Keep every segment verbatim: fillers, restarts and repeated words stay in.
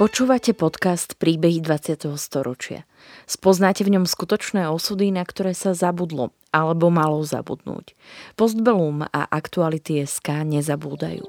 Počúvate podcast Príbehy dvadsiateho storočia. Spoznáte v ňom skutočné osudy, na ktoré sa zabudlo alebo malo zabudnúť. Postbelum a aktuality es ká nezabúdajú.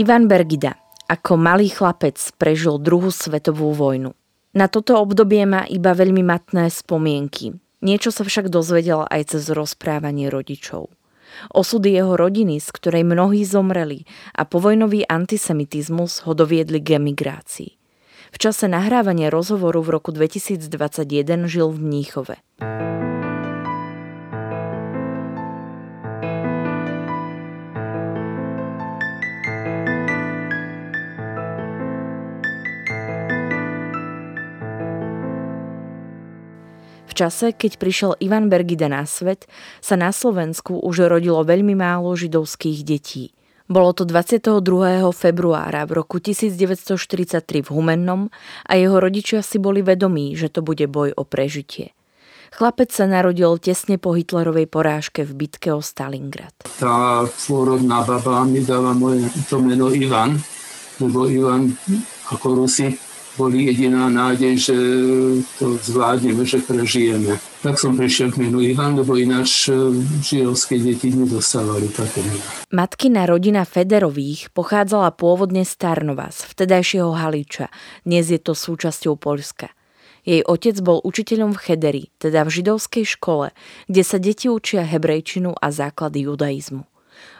Ivan Bergida ako malý chlapec prežil druhú svetovú vojnu. Na toto obdobie má iba veľmi matné spomienky. Niečo sa však dozvedel aj cez rozprávanie rodičov. Osudy jeho rodiny, z ktorej mnohí zomreli, a povojnový antisemitizmus ho doviedli k emigrácii. V čase nahrávania rozhovoru v roku dvetisícdvadsaťjeden žil v Mníchove. V čase, keď prišiel Ivan Bergida na svet, sa na Slovensku už rodilo veľmi málo židovských detí. Bolo to dvadsiateho druhého februára v roku devätnásťštyridsaťtri v Humennom a jeho rodičia si boli vedomí, že to bude boj o prežitie. Chlapec sa narodil tesne po Hitlerovej porážke v bitke o Stalingrad. Tá pôrodná baba mi dala moje to meno Ivan, lebo Ivan ako Rusi boli jediná nádej, že to zvládneme, že prežijeme. Tak som prešiel k menu Ivan, lebo ináč židovské deti nedostávali také. Matkina rodina Federových pochádzala pôvodne z Tarnova, z vtedajšieho Haliča. Dnes je to súčasťou Poľska. Jej otec bol učiteľom v Chederi, teda v židovskej škole, kde sa deti učia hebrejčinu a základy judaizmu.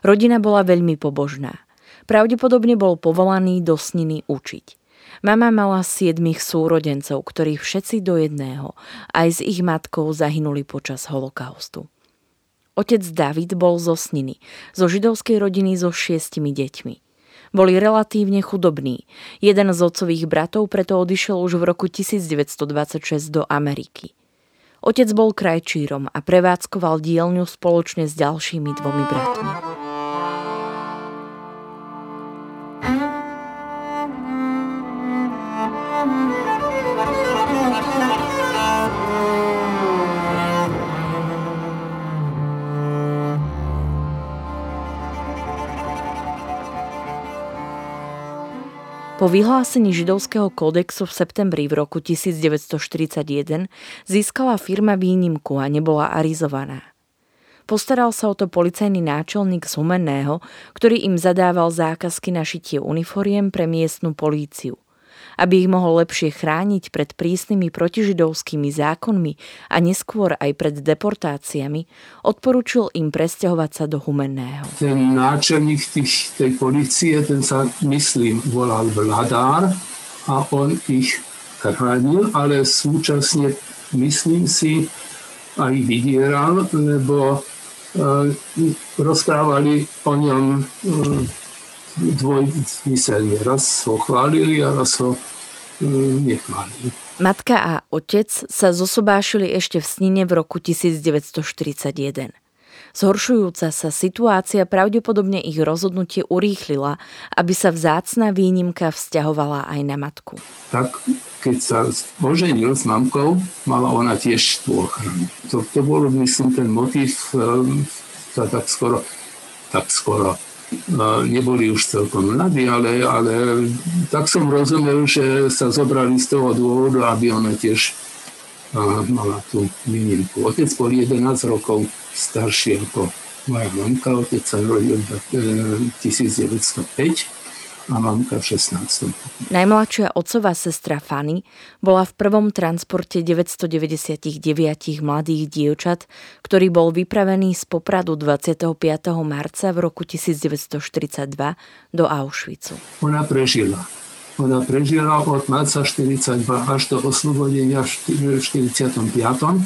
Rodina bola veľmi pobožná. Pravdepodobne bol povolaný do Sniny učiť. Mama mala siedmich súrodencov, ktorých všetci do jedného, aj s ich matkou, zahynuli počas holokaustu. Otec David bol zo Sniny, zo židovskej rodiny so šiestimi deťmi. Boli relatívne chudobní. Jeden z otcových bratov preto odišiel už v roku devätnásťdvadsaťšesť do Ameriky. Otec bol krajčírom a prevádzkoval dielňu spoločne s ďalšími dvomi bratmi. Po vyhlásení Židovského kódexu v septembri v roku devätnásťštyridsaťjeden získala firma výnimku a nebola arizovaná. Postaral sa o to policajný náčelník z Humenného, ktorý im zadával zákazky na šitie uniforiem pre miestnu políciu. Aby ich mohol lepšie chrániť pred prísnymi protižidovskými zákonmi a neskôr aj pred deportáciami, odporúčil im presťahovať sa do Humenného. Ten náčelník tých, tej polície, ten sa, myslím, volal Vladár a on ich chránil, ale súčasne, myslím si, aj vydieral, lebo e, rozprávali o ňom e, dvojmyselne. Raz ho chválili a raz ho um, nechválili. Matka a otec sa zosobášili ešte v Snine v roku devätnásťštyridsaťjeden. Zhoršujúca sa situácia pravdepodobne ich rozhodnutie urýchlila, aby sa vzácna výnimka vzťahovala aj na matku. Tak, keď sa oženil s mamkou, mala ona tiež tú ochranu. To, to bolo, myslím, ten motív um, sa tak skoro, tak skoro neboli už celkom mladí, ale, ale tak som rozumel, že sa zobrali z toho dôvodu, aby ona tiež uh, mala tú výnimku. Otec bol jedenásť rokov starší ako moja mamka, otec sa rodil v devätnásťpäť a mamka v šestnástom. Najmladšia otcová sestra Fanny bola v prvom transporte deväťstodeväťdesiatdeväť mladých dievčat, ktorý bol vypravený z Popradu dvadsiateho piateho marca v roku devätnásťštyridsaťdva do Auschwitzu. Ona prežila. Ona prežila od marca devätnásťštyridsaťdva až do oslobodenia v štyridsiatom piatom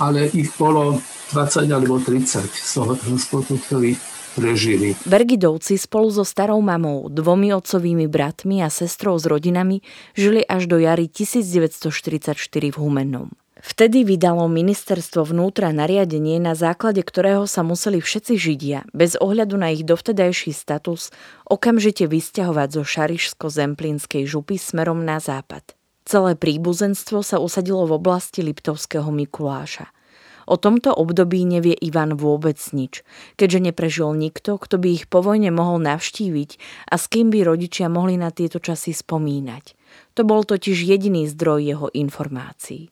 ale ich bolo dvadsať alebo tridsať Slovákov, ktorí prežili. Bergidovci spolu so starou mamou, dvomi otcovými bratmi a sestrou s rodinami žili až do jary devätnásťštyridsaťštyri v Humennom. Vtedy vydalo ministerstvo vnútra nariadenie, na základe ktorého sa museli všetci Židia, bez ohľadu na ich dovtedajší status, okamžite vysťahovať zo Šarišsko-Zemplínskej župy smerom na západ. Celé príbuzenstvo sa usadilo v oblasti Liptovského Mikuláša. O tomto období nevie Ivan vôbec nič, keďže neprežil nikto, kto by ich po vojne mohol navštíviť a s kým by rodičia mohli na tieto časy spomínať. To bol totiž jediný zdroj jeho informácií.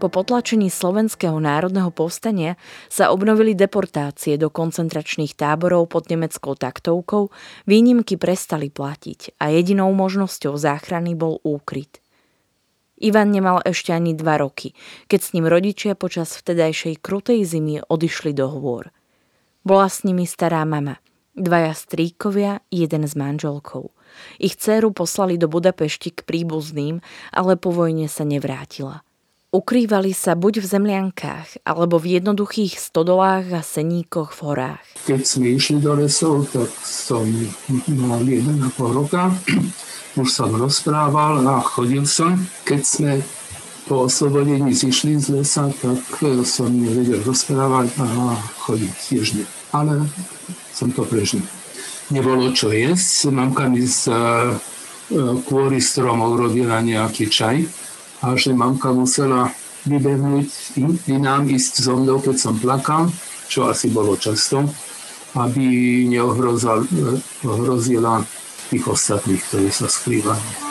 Po potlačení slovenského národného povstania sa obnovili deportácie do koncentračných táborov pod nemeckou taktovkou, výnimky prestali platiť a jedinou možnosťou záchrany bol úkryt. Ivan nemal ešte ani dva roky, keď s ním rodičia počas vtedajšej krutej zimy odišli do hôr. Bola s nimi stará mama, dvaja strýkovia, jeden s manželkou. Ich dcéru poslali do Budapešti k príbuzným, ale po vojne sa nevrátila. Ukrývali sa buď v zemliankách, alebo v jednoduchých stodolách a seníkoch v horách. Keď sme išli do lesov, tak som mal jeden a pol roka. Už som rozprával a chodil som. Keď sme po oslobodení zišli z lesa, tak som nevedel rozprávať a chodiť tiež nie. Ale som to prežil. Nebolo čo jesť. Mamka mi z kôry stromov robila nejaký čaj. A že mamka musela vybehnúť inám, ísť so mnou, keď som plakal, čo asi bolo často, aby neohrozila tých ostatných, ktorí sa skrývali.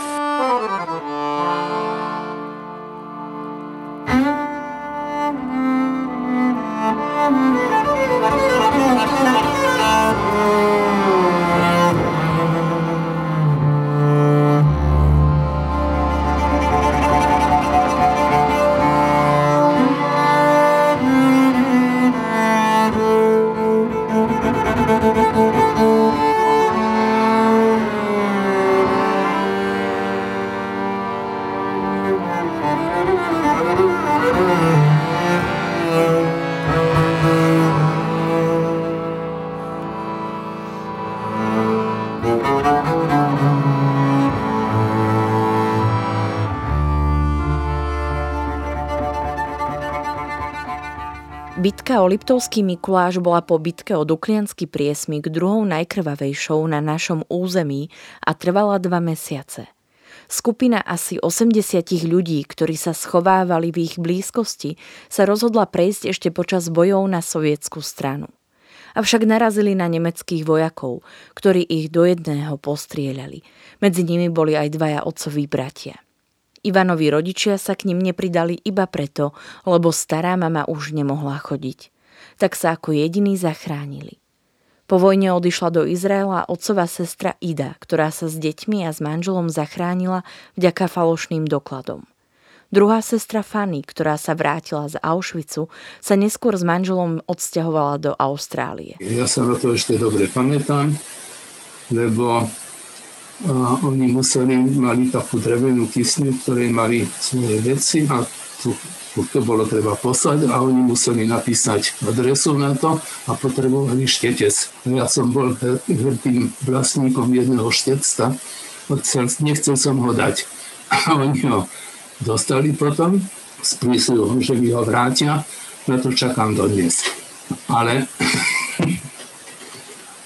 Bitka o Liptovský Mikuláš bola po bitke o Dukliansky priesmik druhou najkrvavejšou na našom území a trvala dva mesiace. Skupina asi osemdesiat ľudí, ktorí sa schovávali v ich blízkosti, sa rozhodla prejsť ešte počas bojov na sovietskú stranu. Avšak narazili na nemeckých vojakov, ktorí ich do jedného postrieľali. Medzi nimi boli aj dvaja otcoví bratia. Ivanovi rodičia sa k nim nepridali iba preto, lebo stará mama už nemohla chodiť. Tak sa ako jediní zachránili. Po vojne odišla do Izraela otcova sestra Ida, ktorá sa s deťmi a s manželom zachránila vďaka falošným dokladom. Druhá sestra Fanny, ktorá sa vrátila z Auschwitzu, sa neskôr s manželom odsťahovala do Austrálie. Ja sa na to ešte dobre pamätám, lebo a oni museli, mali takú drevenú kysňu, v ktorej mali svoje veci a tu, tu to bolo treba poslať a oni museli napísať adresu na to a potrebovali štetec. Ja som bol hrdým vlastníkom jedného štetca, nechcel som ho dať. A oni ho dostali potom s prísľubom, že mi ho vrátia, na to čakám dodnes. Ale,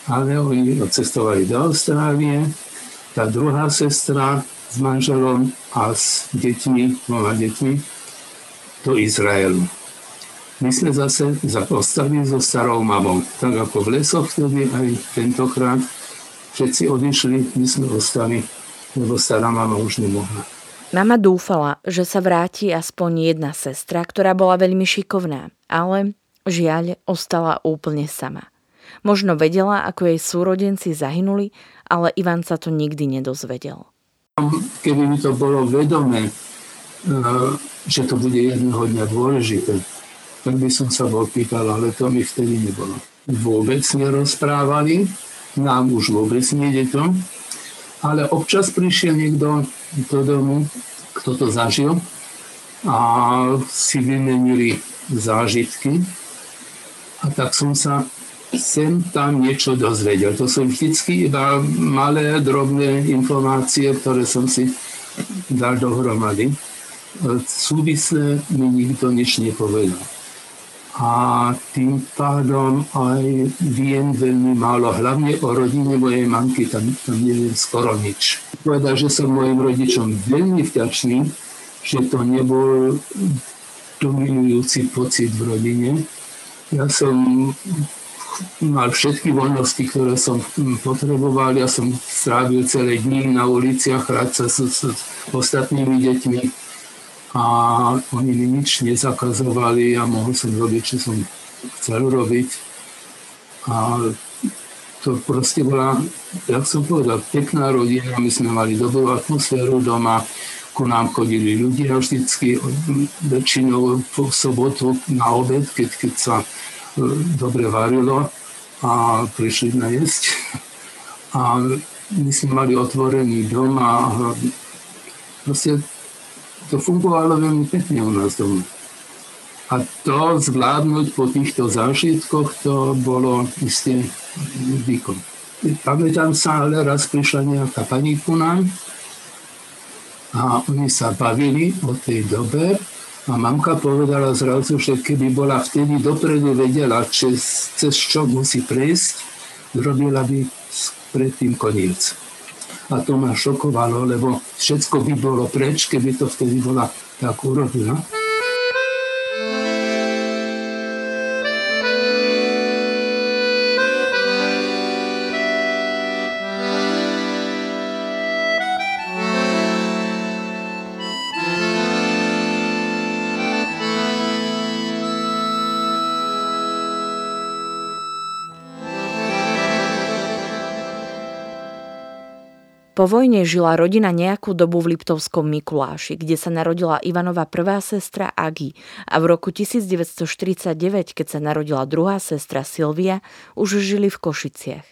ale oni odcestovali do Austrálie. Tá druhá sestra s manželom a s deťmi, dvoma deťmi, do Izraelu. My sme zase zaostali so starou mamou. Tak ako v lesoch vtedy, aj tentokrát všetci odišli, my sme ostali, lebo stará mama už nemohla. Mama dúfala, že sa vráti aspoň jedna sestra, ktorá bola veľmi šikovná, ale žiaľ ostala úplne sama. Možno vedela, ako jej súrodenci zahynuli, ale Ivan sa to nikdy nedozvedel. Keby mi to bolo vedomé, že to bude jedného dňa dôležité, tak by som sa bol pýtal, ale to mi vtedy nebolo. Vôbec nerozprávali, nám už vôbec nie detom, a ale občas prišiel niekto do domu, kto to zažil, a si vymenili zážitky. A tak som sa sem tam niečo dozvedel. To sú vždycky iba malé, drobné informácie, ktoré som si dal dohromady. Súvisle mi nikto nič nepovedal. A tým pádom aj viem veľmi málo, hlavne o rodine mojej mamky, tam, tam neviem skoro nič. Povedal, že som mojim rodičom veľmi vďačný, že to nebol dominujúci pocit v rodine. Ja som mal všetky voľnosti, ktoré som potreboval. Ja som strávil celé dni na uliciach, hrať sa s, s ostatnými deťmi a oni mi nič nezakazovali a mohol som robiť, čo som chcel robiť. A to proste bola, jak som povedal, pekná rodina. My sme mali dobrú atmosféru doma. Ku nám chodili ľudia vždycky, väčšinou po sobotu na obed, keď, keď sa dobre varilo a prišli na jesť. A my sme mali otvorený dom a proste to fungovalo veľmi pekne u nás doma. A to zvládnuť po týchto zážitkoch, to bolo isté výkon. Pamätám sa, ale raz prišla nejaká pani ku nám a oni sa bavili o tej dobe. A mamka povedala zrazu, že keby bola vtedy dopredu vedela, či, cez čo musí prejsť, robila by predtým koniec. A to ma šokovalo, lebo všetko by bolo preč, keby to vtedy bola tak urobila. Po vojne žila rodina nejakú dobu v Liptovskom Mikuláši, kde sa narodila Ivanova prvá sestra Agi a v roku devätnásťstoštyridsaťdeväť, keď sa narodila druhá sestra Silvia, už žili v Košiciach.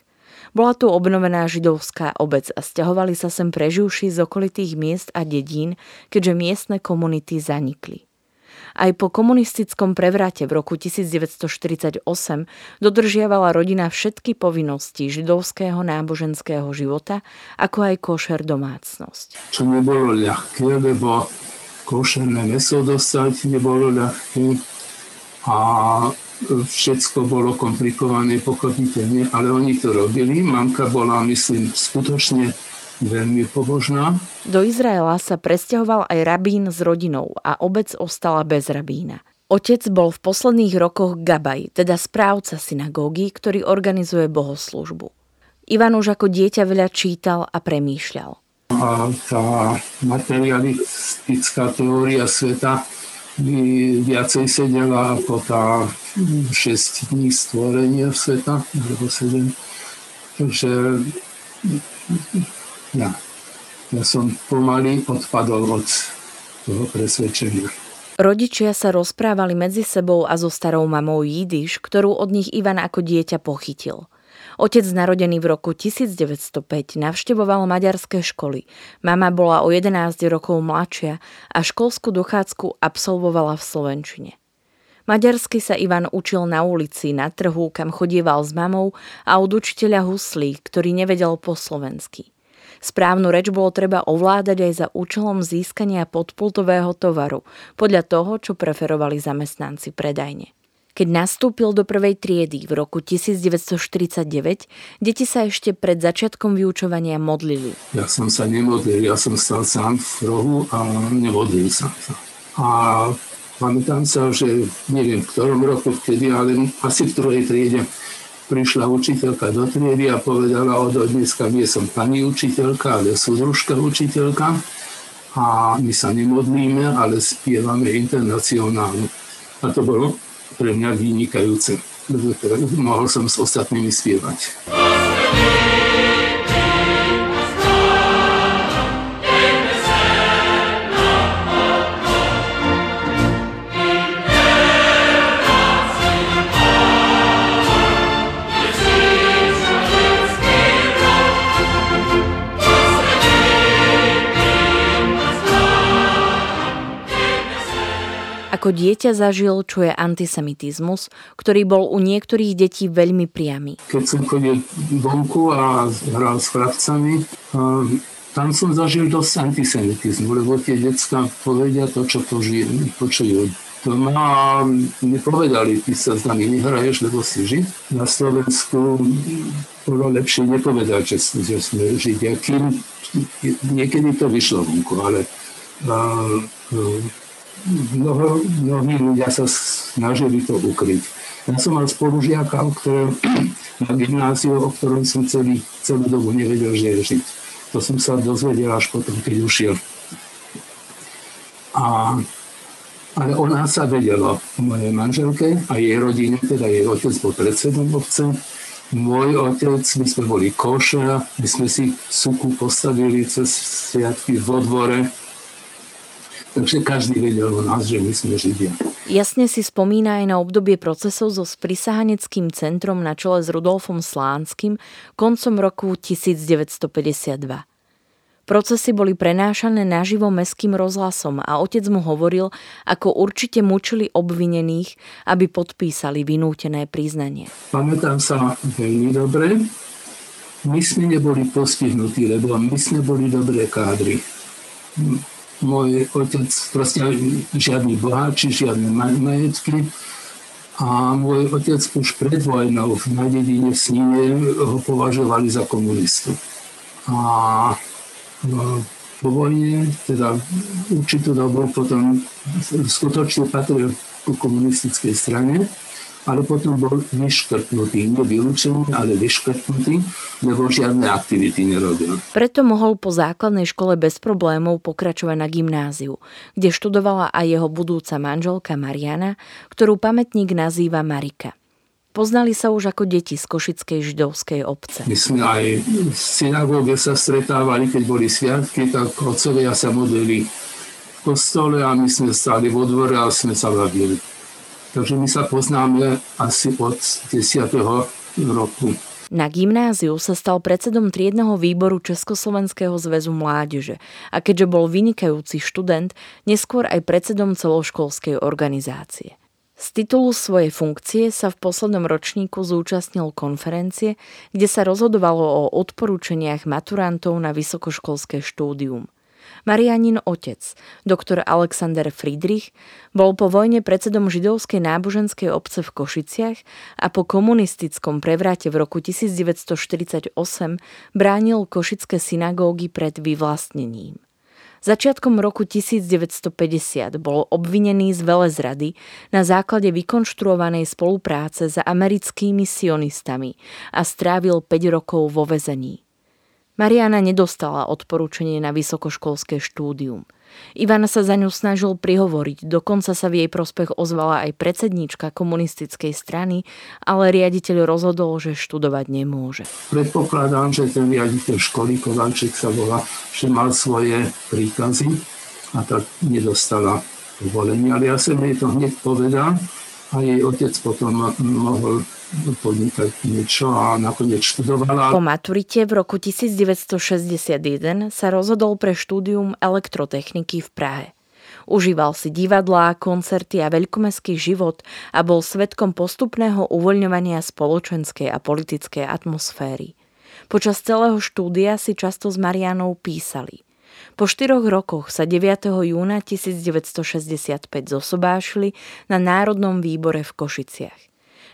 Bola tu obnovená židovská obec a sťahovali sa sem preživší z okolitých miest a dedín, keďže miestne komunity zanikli. Aj po komunistickom prevrate v roku devätnásťstoštyridsaťosem dodržiavala rodina všetky povinnosti židovského náboženského života, ako aj košer domácnosť. Čo nebolo ľahké, lebo košerné meso dostať nebolo ľahké a všetko bolo komplikované, pochopiteľne, ale oni to robili. Mamka bola, myslím, skutočne veľmi pobožná. Do Izraela sa presťahoval aj rabín s rodinou a obec ostala bez rabína. Otec bol v posledných rokoch gabaj, teda správca synagógy, ktorý organizuje bohoslúžbu. Ivan už ako dieťa veľa čítal a premýšľal. A tá materialistická teória sveta by viacej sedela ako tá šesť dní stvorenia sveta, alebo sedem. Takže Ja. ja som pomaly odpadol od toho presvedčenia. Rodičia sa rozprávali medzi sebou a so starou mamou jidiš, ktorú od nich Ivan ako dieťa pochytil. Otec, narodený v roku devätnásťstopäť, navštevoval maďarské školy. Mama bola o jedenásť rokov mladšia a školskú dochádzku absolvovala v slovenčine. Maďarsky sa Ivan učil na ulici, na trhu, kam chodieval s mamou a od učiteľa huslí, ktorý nevedel po slovensky. Správnu reč bolo treba ovládať aj za účelom získania podpultového tovaru, podľa toho, čo preferovali zamestnanci predajne. Keď nastúpil do prvej triedy v roku devätnásťstoštyridsaťdeväť, deti sa ešte pred začiatkom vyučovania modlili. Ja som sa nemodlil, ja som stal sám v rohu a nemodlil sa. A pamätám sa, že neviem v ktorom roku vtedy, ale asi v druhej triede, prišla učiteľka do triedy a povedala, od dneska nie som pani učiteľka, ale súdružka učiteľka a my sa nemodlíme, ale spievame Internacionálu. A to bolo pre mňa vynikajúce, mohol som s ostatnými spievať. Ako dieťa zažil, čo je antisemitizmus, ktorý bol u niektorých detí veľmi priamy. Keď som chodil vonku a hral s vrabcami, tam som zažil dosť antisemitizmu, lebo tie decká povedia to, čo počujú. To ma nepovedali, ty sa s nami nehraješ, lebo si Žid. Na Slovensku bolo lepšie nepovedať, že, že sme Židia. Kým niekedy to vyšlo vonku, ale... Uh, uh, Mnoho, mnohí ľudia sa snažili to ukryť. Ja som mal spolužiaka na gymnáziu, o ktorom som celý, celú dobu nevedel, že je Žid. To som sa dozvedel až potom, keď ušiel. A, ale o nás sa vedelo. O mojej manželke a jej rodine, teda jej otec bol predsedom obce. Môj otec, my sme boli košera, my sme si suku postavili cez sviatky vo dvore. Takže každý vedel o nás, že my sme Židia. Jasne si spomína aj na obdobie procesov so sprisahaneckým centrom na čele s Rudolfom Slánskym koncom roku devätnásťstopäťdesiatdva. Procesy boli prenášané naživo mestským rozhlasom a otec mu hovoril, ako určite mučili obvinených, aby podpísali vynútené priznanie. Pamätám sa veľmi dobre. My sme neboli postihnutí, lebo my sme boli dobré kádry. Môj otec, proste žiadny boháči, žiadne majetky. A môj otec už pred vojnou na dedine v Snine ho považovali za komunistu. A po vojne, teda určitú dobu, potom skutočne patril ku komunistickej strane, ale potom bol vyškrtnutý, nevylúčený, ale vyškrtnutý, lebo žiadne aktivity nerobil. Preto mohol po základnej škole bez problémov pokračovať na gymnáziu, kde študovala aj jeho budúca manželka Mariana, ktorú pamätník nazýva Marika. Poznali sa už ako deti z košickej židovskej obce. My sme aj v synagóge sa stretávali, keď boli sviatky, tak otcovia sa modlili v kostole a my sme stáli vo dvore a sme sa bavili. Takže my sa poznáme asi od desiateho roku. Na gymnáziu sa stal predsedom triedneho výboru Československého zväzu mládeže a keďže bol vynikajúci študent, neskôr aj predsedom celoškolskej organizácie. Z titulu svojej funkcie sa v poslednom ročníku zúčastnil konferencie, kde sa rozhodovalo o odporúčaniach maturantov na vysokoškolské štúdium. Marianin otec, doktor Alexander Friedrich, bol po vojne predsedom židovskej náboženskej obce v Košiciach a po komunistickom prevráte v roku devätnásťstoštyridsaťosem bránil košické synagógy pred vyvlastnením. Začiatkom roku devätnásťstopäťdesiat bol obvinený z velezrady na základe vykonštruovanej spolupráce s americkými sionistami a strávil päť rokov vo väzení. Mariana nedostala odporúčanie na vysokoškolské štúdium. Ivan sa za ňu snažil prihovoriť, dokonca sa v jej prospech ozvala aj predsedníčka komunistickej strany, ale riaditeľ rozhodol, že študovať nemôže. Predpokladám, že ten riaditeľ školy, Kováček sa volá, že mal svoje príkazy a tak nedostala povolenie. Ale ja som jej to hneď povedal a jej otec potom mohol podnikať niečo a nakoniec študovala. Po maturite v roku devätnásťstošesťdesiatjeden sa rozhodol pre štúdium elektrotechniky v Prahe. Užíval si divadlá, koncerty a veľkomestský život a bol svedkom postupného uvoľňovania spoločenskej a politickej atmosféry. Počas celého štúdia si často s Marianou písali. Po štyroch rokoch sa deviateho júna devätnásťstošesťdesiatpäť zosobášili na Národnom výbore v Košiciach.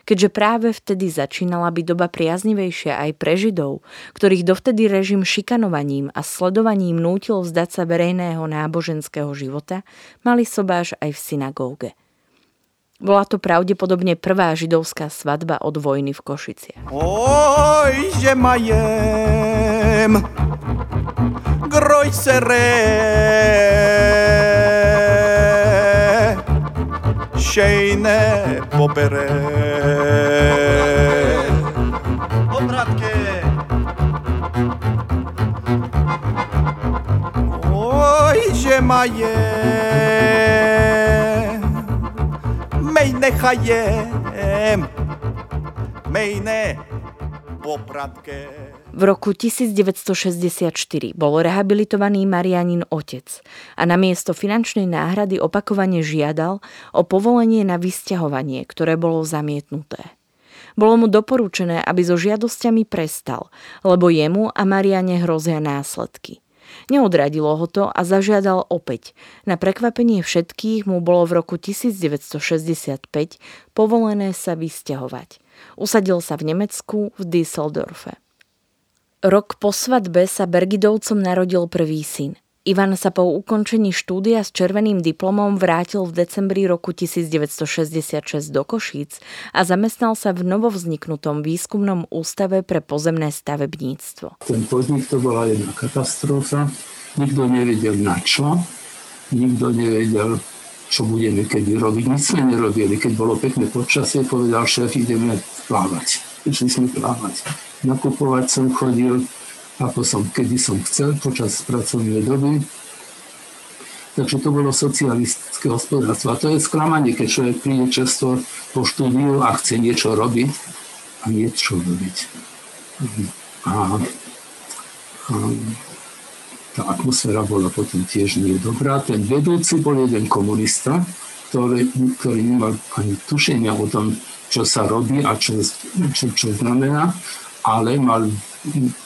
Keďže práve vtedy začínala byť doba priaznivejšia aj pre Židov, ktorých dovtedy režim šikanovaním a sledovaním nútil vzdať sa verejného náboženského života, mali sobáš aj v synagóge. Bola to pravdepodobne prvá židovská svadba od vojny v Košiciach. Oj, že majem, groj se re, šejne pobere. Majem, mej nechajem, mej ne popradke. V roku devätnásťstošesťdesiatštyri bol rehabilitovaný Marianin otec a namiesto finančnej náhrady opakovane žiadal o povolenie na vysťahovanie, ktoré bolo zamietnuté. Bolo mu doporučené, aby so žiadosťami prestal, lebo jemu a Mariane hrozia následky. Neodradilo ho to a zažiadal opäť. Na prekvapenie všetkých mu bolo v roku devätnásťstošesťdesiatpäť povolené sa vysťahovať. Usadil sa v Nemecku v Düsseldorfe. Rok po svadbe sa Bergidovcom narodil prvý syn. Ivan sa po ukončení štúdia s červeným diplomom vrátil v decembri roku devätnásťstošesťdesiatšesť do Košíc a zamestnal sa v novovzniknutom výskumnom ústave pre pozemné stavebníctvo. Ten podnik to bola jedna katastrofa. Nikto nevedel na čo, nikto nevedel, čo budeme, keď vyrobiť. Nic sme nerobili. Keď bolo pekné počasie, povedal šéf, ideme plávať. Išli sme plávať. Nakupovať som chodil, ako som, kedy som chcel, počas pracovnej doby. Takže to bolo socialistické hospodárstvo. A to je sklamanie, keď človek príde často po štúdiu a chce niečo robiť a niečo robiť. A, a tá atmosféra bola potom tiež nie dobrá. Ten vedúci bol jeden komunista, ktorý, ktorý nemal ani tušenia o tom, čo sa robí a čo, čo, čo znamená, ale mal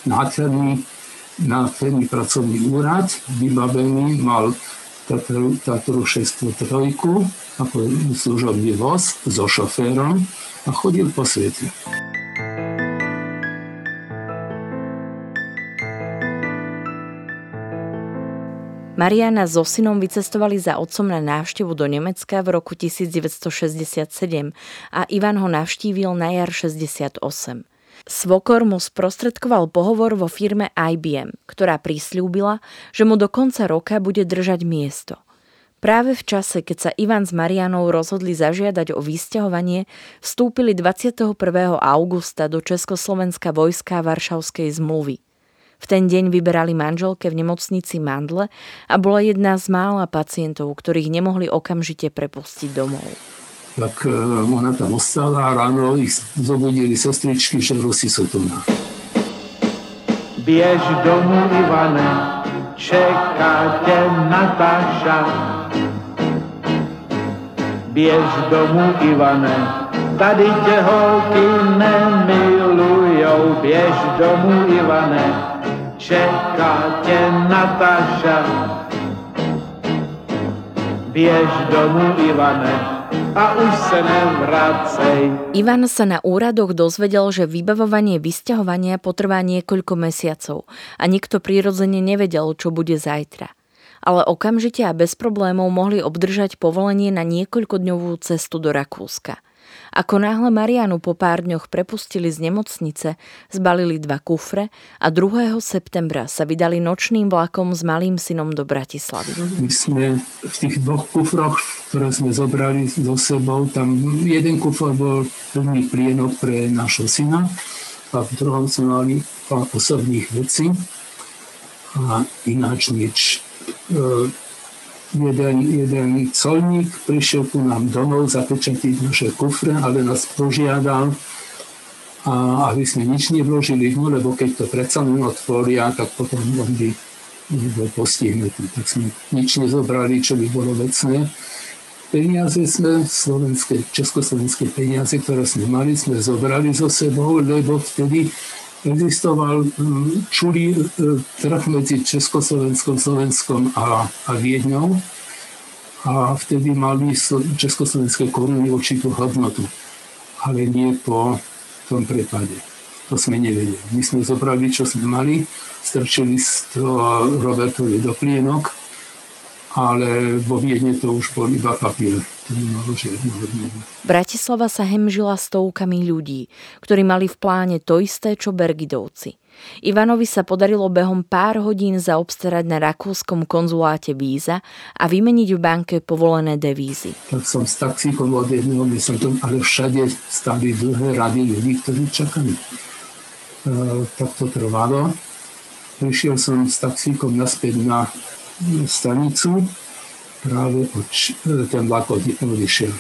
nádherný, nádherný pracovný úrad, vybavený, mal Tatru šesťstotrojku ako služobný voz so šoférom a chodil po svete. Mariana so synom vycestovali za otcom na návštevu do Nemecka v roku devätnásťstošesťdesiatsedem a Ivan ho navštívil na jar šesťdesiatosem. Svokor mu sprostredkoval pohovor vo firme I B M, ktorá prisľúbila, že mu do konca roka bude držať miesto. Práve v čase, keď sa Ivan s Marianou rozhodli zažiadať o vysťahovanie, vstúpili dvadsiateho prvého augusta do Československa vojská Varšavskej zmluvy. V ten deň vyberali manželke v nemocnici mandle a bola jedna z mála pacientov, ktorých nemohli okamžite prepustiť domov. Tak ona tam ostala a ráno ich zobudili sestričky, že Rusi sú tu na. Biež domu, Ivane, čeká te Natáša. Biež domu, Ivane, tady te holky nemilujou. Biež domu, Ivane, čeká te Natáša. Biež domu, Ivane, a už sa nevracej. Ivan sa na úradoch dozvedel, že vybavovanie vysťahovania potrvá niekoľko mesiacov a nikto prirodzene nevedel, čo bude zajtra. Ale okamžite a bez problémov mohli obdržať povolenie na niekoľkodňovú cestu do Rakúska. Ako náhle Marianu po pár dňoch prepustili z nemocnice, zbalili dva kufre a druhého septembra sa vydali nočným vlakom s malým synom do Bratislavy. My sme v tých dvoch kufroch, ktoré sme zobrali so sebou, tam jeden kufor bol prvný plienok pre našho syna a v druhom sme mali pár osobných vecí a ináč nič. E- Jeden, jeden colník prišiel ku nám domov zapečatiť naše kufre, ale nás požiadal, a, aby sme nič nevložili, no, lebo keď to predsa len otvoria, tak potom on by bol postihnutý. Tak sme nič nezobrali, čo by bolo vecné. Peniaze sme, slovenské, československé peniaze, ktoré sme mali, sme zobrali so sebou, lebo vtedy existoval čulý trh medzi Československom, Slovenskom a, a Viedňou a vtedy mali československé koruny určitú hodnotu, ale nie po tom prepade. To sme nevedeli. My sme zobrali, čo sme mali, strčili to Robertovi do plienok, ale vo Viedne to už bol iba papier. Bratislava sa hemžila stovkami ľudí, ktorí mali v pláne to isté, čo Bergidovci. Ivanovi sa podarilo behom pár hodín zaobstarať na rakúskom konzuláte víza a vymeniť v banke povolené devízy. Tak som s taxíkom od jedného, ale všade stáli dlhé rady ľudí, ktorí čakali. E, tak to trvalo. Prišiel som s taxíkom naspäť na stanicu, práve od, ten vlak odišiel.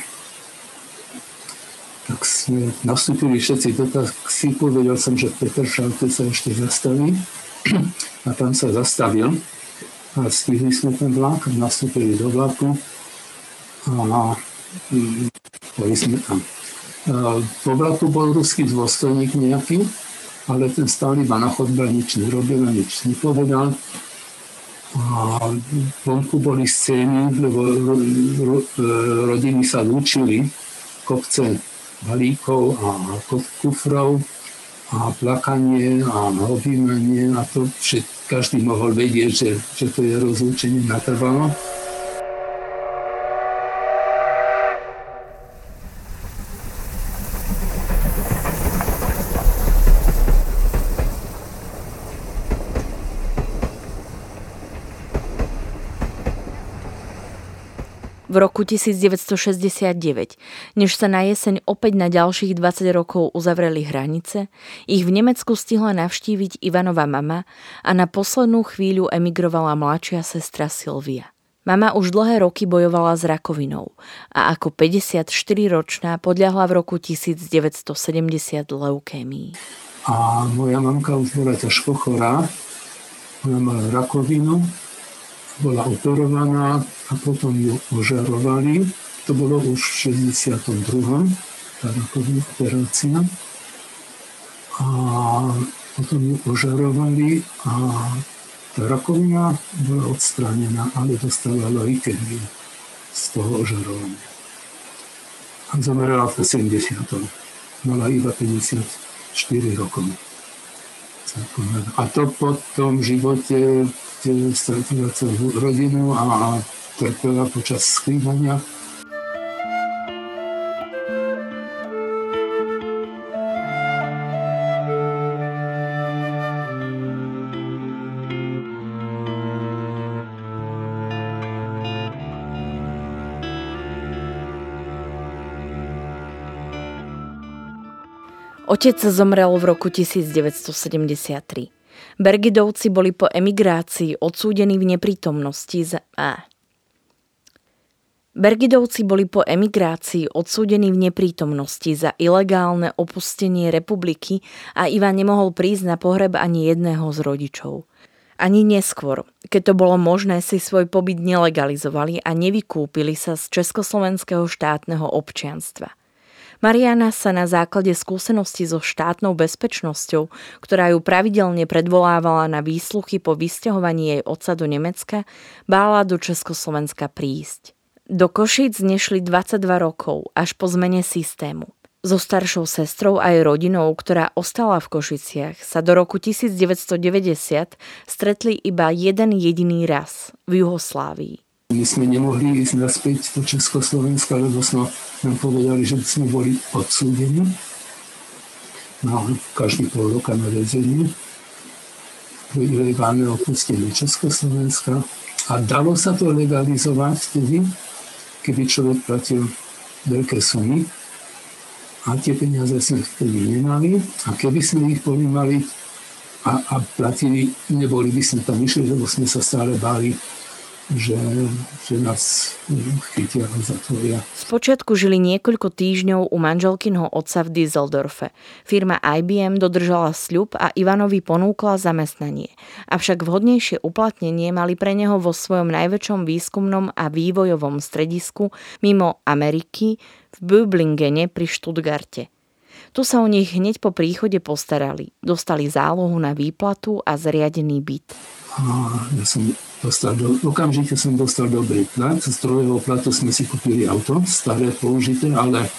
tak sme nastúpili všetci do taxíku, vedel som, že v Petržalke sa ešte zastaví a tam sa zastavil a stihli sme ten vlak, nastúpili do vlaku a boli sme tam. Po vlaku bol ruský dôstojník nejaký, ale ten stál iba na chodbe, nič nerobil a nič nepovedal. A vonku boli scény, lebo ro, ro, rodiny sa lúčili, kopce balíkov a kufrov a plakanie a objímanie a to všetko. Každý mohol vedieť, že, že to je rozlúčenie natrvalo. V roku devätnásťstošesťdesiatdeväť, než sa na jeseň opäť na ďalších dvadsať rokov uzavreli hranice, ich v Nemecku stihla navštíviť Ivanova mama a na poslednú chvíľu emigrovala mladšia sestra Silvia. Mama už dlhé roky bojovala s rakovinou a ako päťdesiatštyriročná podľahla v roku devätnásťstosedemdesiat leukémii. A moja mamka už bola ťažko chorá, ona mala rakovinu, bola operovaná a potom ju ožarovali. To bolo už v šesťdesiatom druhom, tá rakovná operácia. A potom ju ožarovali a tá rakovina bola odstránená, ale dostala leukémiu z toho ožarovania. A zomrela v sedemdesiatom Mala iba päťdesiatštyri rokov. A to po tom živote stratila celú rodinu a trpela počas skrývania. Otec zomrel v roku devätnásťstosedemdesiattri. Bergidovci boli po emigrácii odsúdení v neprítomnosti za... A. Bergidovci boli po emigrácii odsúdení v neprítomnosti za ilegálne opustenie republiky a Ivan nemohol prísť na pohreb ani jedného z rodičov. Ani neskôr, keď to bolo možné, si svoj pobyt nelegalizovali a nevykúpili sa z československého štátneho občianstva. Mariana sa na základe skúsenosti so štátnou bezpečnosťou, ktorá ju pravidelne predvolávala na výsluchy po vysťahovaní jej otca do Nemecka, bála do Československa prísť. Do Košíc nešli dvadsaťdva rokov, až po zmene systému. So staršou sestrou aj rodinou, ktorá ostala v Košiciach, sa do roku devätnásťstodeväťdesiat stretli iba jeden jediný raz v Juhoslávii. My sme nemohli ísť naspäť do Československa, lebo sme nám povedali, že sme boli odsúdení. No, každý pol roka na väzení. Ilegálne opustili Československa. A dalo sa to legalizovať vtedy, keby človek platil veľké sumy. A tie peniaze sme vtedy nemali. A keby sme ich boli mali a, a platili, neboli by sme tam išli, lebo sme sa stále báli, Že, že nás chytia a zatvoria. Spočiatku žili niekoľko týždňov u manželkynho otca v Düsseldorfe. Firma I B M dodržala sľub a Ivanovi ponúkla zamestnanie. Avšak vhodnejšie uplatnenie mali pre neho vo svojom najväčšom výskumnom a vývojovom stredisku mimo Ameriky v Böblingene pri Stuttgarte. Tu sa o nich hneď po príchode postarali. Dostali zálohu na výplatu a zriadený byt. A ja som dostal do, okamžite som dostal dobrý plat. Z trojho platu sme si kúpili auto, staré, použité, ale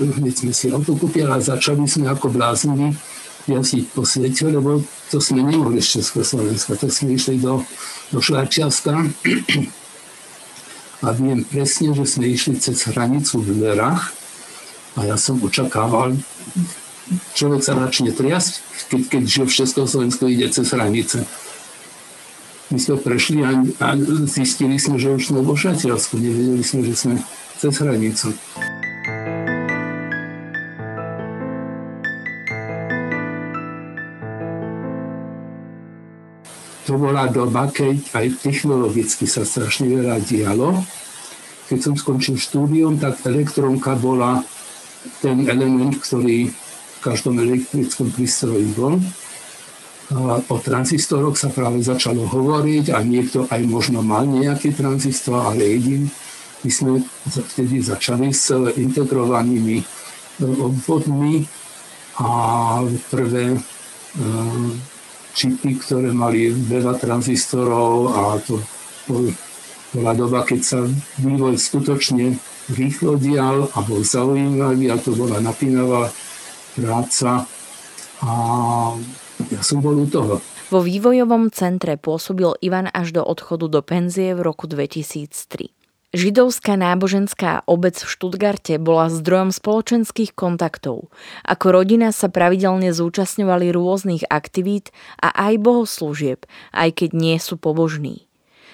hneď sme si auto kúpili a začali sme ako blázni jazdiť po svete, lebo to sme nemohli z Československa. Tak sme išli do, do Švajčiarska a viem presne, že sme išli cez hranicu v Berách a ja som očakával, človek sa začne triasť, keď, keď žil v Československu, ide cez hranice. My sme prešli a, a zistili sme, že už sme vo Švajčiarsku. Nevedeli sme, že sme cez hranicu. To bola doba, keď aj technologicky sa strašne veľa dialo. Keď som skončil štúdium, tak elektronka bola ten element, ktorý v každom elektrickom prístroji bol. A o tranzistoroch sa práve začalo hovoriť a niekto aj možno mal nejaký tranzistor, ale jediný. My sme vtedy začali s integrovanými obvodmi a prvé čipy, ktoré mali veľa tranzistorov, a to bola doba, keď sa vývoj skutočne rýchlo dial a bol zaujímavý, a to bola napínavá práca. A ja som bol u toho. Vo vývojovom centre pôsobil Ivan až do odchodu do penzie v roku dvetisíctri. Židovská náboženská obec v Stuttgarte bola zdrojom spoločenských kontaktov. Ako rodina sa pravidelne zúčastňovali rôznych aktivít a aj bohoslúžieb, aj keď nie sú pobožní.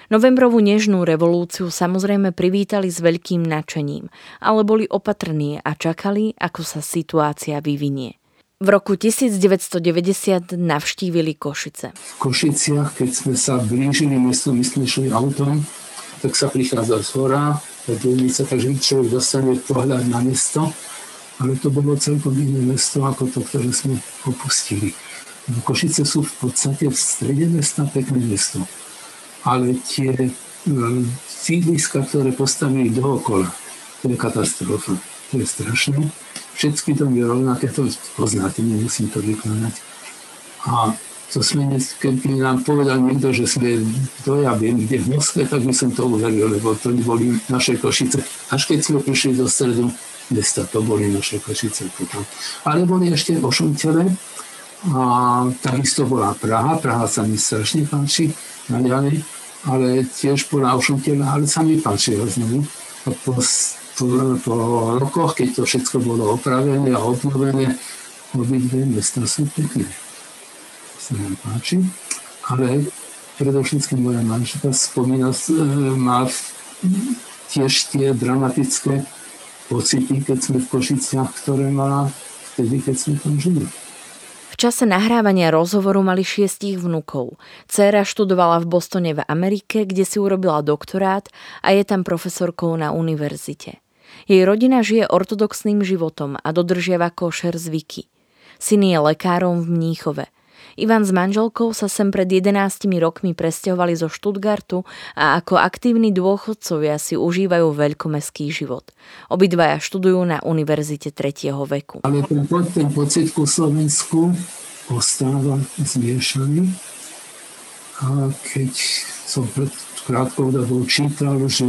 Novembrovú nežnú revolúciu samozrejme privítali s veľkým nadšením, ale boli opatrní a čakali, ako sa situácia vyvinie. V roku devätnásťstodeväťdesiat navštívili Košice. V Košiciach, keď sme sa blížili mestu, my sme šli autom, tak sa prichádza z hora, dielnica, takže človek dostane pohľad na mesto, ale to bolo celkom iné mesto ako to, ktoré sme opustili. Košice sú v podstate v strede mesta, pekné mesto, ale tie sídliska, ktoré postavili dookola, to je katastrofa, to je strašné. Všetky to je rovnaké, to poznáte, nemusím to vykladať. A to sme, keď nám povedal niekto, že sme, to ja viem, kde v Moskve, tak by som to uveril, lebo to boli naše Košice. Až keď sme prišli do stredu mesta, to boli naše Košice potom. Ale boli ešte ošumtele a takisto bola Praha, Praha sa mi strašne páči, naďalej, ale tiež bola ošumtele, ale sa mi páčila znovu. A po Po, po rokoch, keď to všetko bolo opravené a obnovené, obidve mesta sú pekné. Sa nám páči. Ale predovšetkým moja manželka spomína, má tiež tie dramatické pocity, keď sme v Košiciach, ktoré mala vtedy, keď sme tam žili. V čase nahrávania rozhovoru mali šiestich vnukov. Dcéra študovala v Bostone v Amerike, kde si urobila doktorát a je tam profesorkou na univerzite. Jej rodina žije ortodoxným životom a dodržiava košer zvyky. Syn je lekárom v Mníchove. Ivan s manželkou sa sem pred jedenástimi rokmi presťahovali zo Stuttgartu a ako aktívni dôchodcovia si užívajú veľkomestský život. Obidvaja študujú na univerzite tretieho veku. Ale ten, ten pocit ku Slovensku ostáva zmiešaný. A keď som pred krátkou dobou čítal, že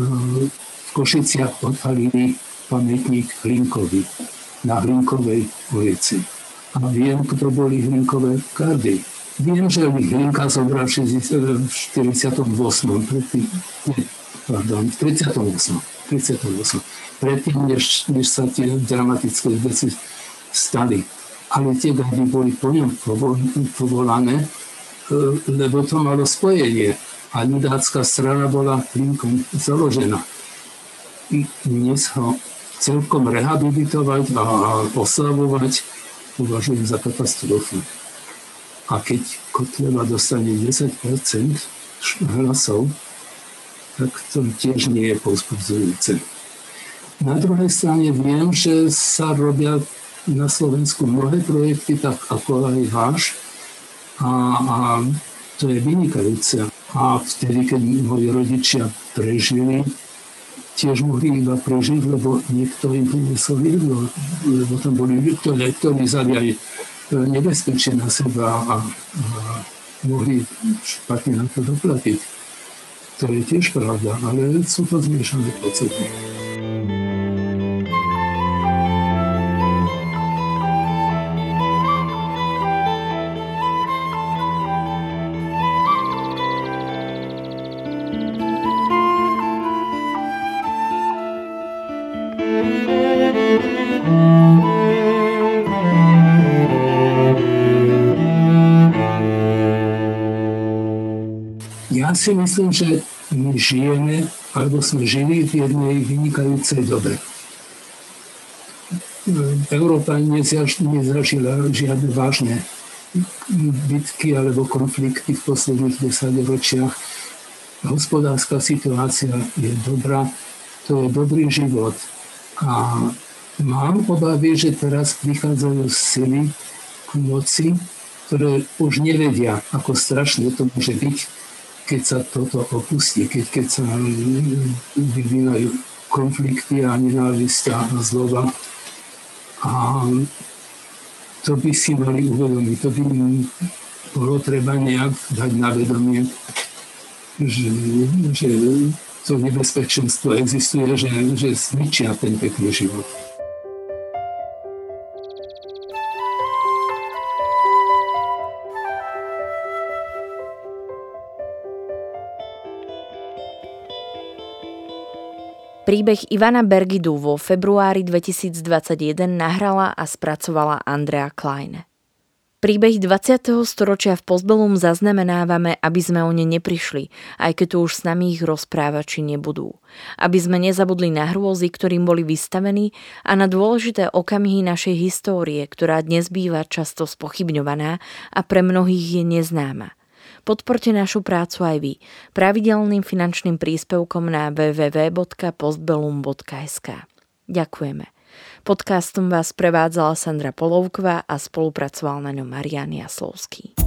v Košiciach odhalili pamätník Hlinkovi na Hlinkovej ulici. A viem, kto boli Hlinkové gardy. Viem, že Hlinka zobral v štyridsiatom ôsmom. Predtým, pardon, v tridsiatom ôsmom. Predtým, než, než sa tie dramatické veci stali. Ale tie gardy boli po ňom povolané, lebo to malo spojenie. A ľudácka strana bola Hlinkom založená. I dnes ho celkom rehabilitovať a oslavovať považujem za katastrofu. A keď Kotleba dostane desať percent hlasov, tak to tiež nie je povzbudzujúce. Na druhej strane viem, že sa robia na Slovensku mnohé projekty, tak ako aj váš. A, a to je vynikajúce. A vtedy, keď moji rodičia prežili, tiež mohli iba prežiť, lebo niekto im prinesol jedlo, lebo tam boli ľudia, ktorí vzali aj nebezpečie na seba a, a mohli špatne na to doplatiť. To je tiež pravda, ale sú to zmiešané pocity. Ja si myslím, že my žijeme, alebo sme žili v jednej vynikajúcej dobe. Európa nezažila žiadne vážne bitky alebo konflikty v posledných desaťročiach. Hospodárska situácia je dobrá, to je dobrý život. A Mám obavy, že teraz prichádzajú sily k moci, ktoré už nevedia, ako strašne to môže byť, keď sa toto opustí, keď, keď sa vyvínajú konflikty a nenávisť a zloba. A to by si mali uvedomiť, to by bolo treba nejak dať na vedomie, že, že to nebezpečenstvo existuje, že, že zničia ten pekný život. Príbeh Ivana Bergidu vo februári dvetisícdvadsaťjeden nahrala a spracovala Andrea Klein. Príbeh dvadsiateho storočia v Postbelum zaznamenávame, aby sme o ne neprišli, aj keď tu už s nami ich rozprávači nebudú. Aby sme nezabudli na hrôzy, ktorým boli vystavení, a na dôležité okamihy našej histórie, ktorá dnes býva často spochybňovaná a pre mnohých je neznáma. Podporte našu prácu aj vy pravidelným finančným príspevkom na w w w bodka postbelum bodka s k. Ďakujeme. Podcastom vás prevádzala Sandra Polovková a spolupracoval na ňom Marian Jaslovský.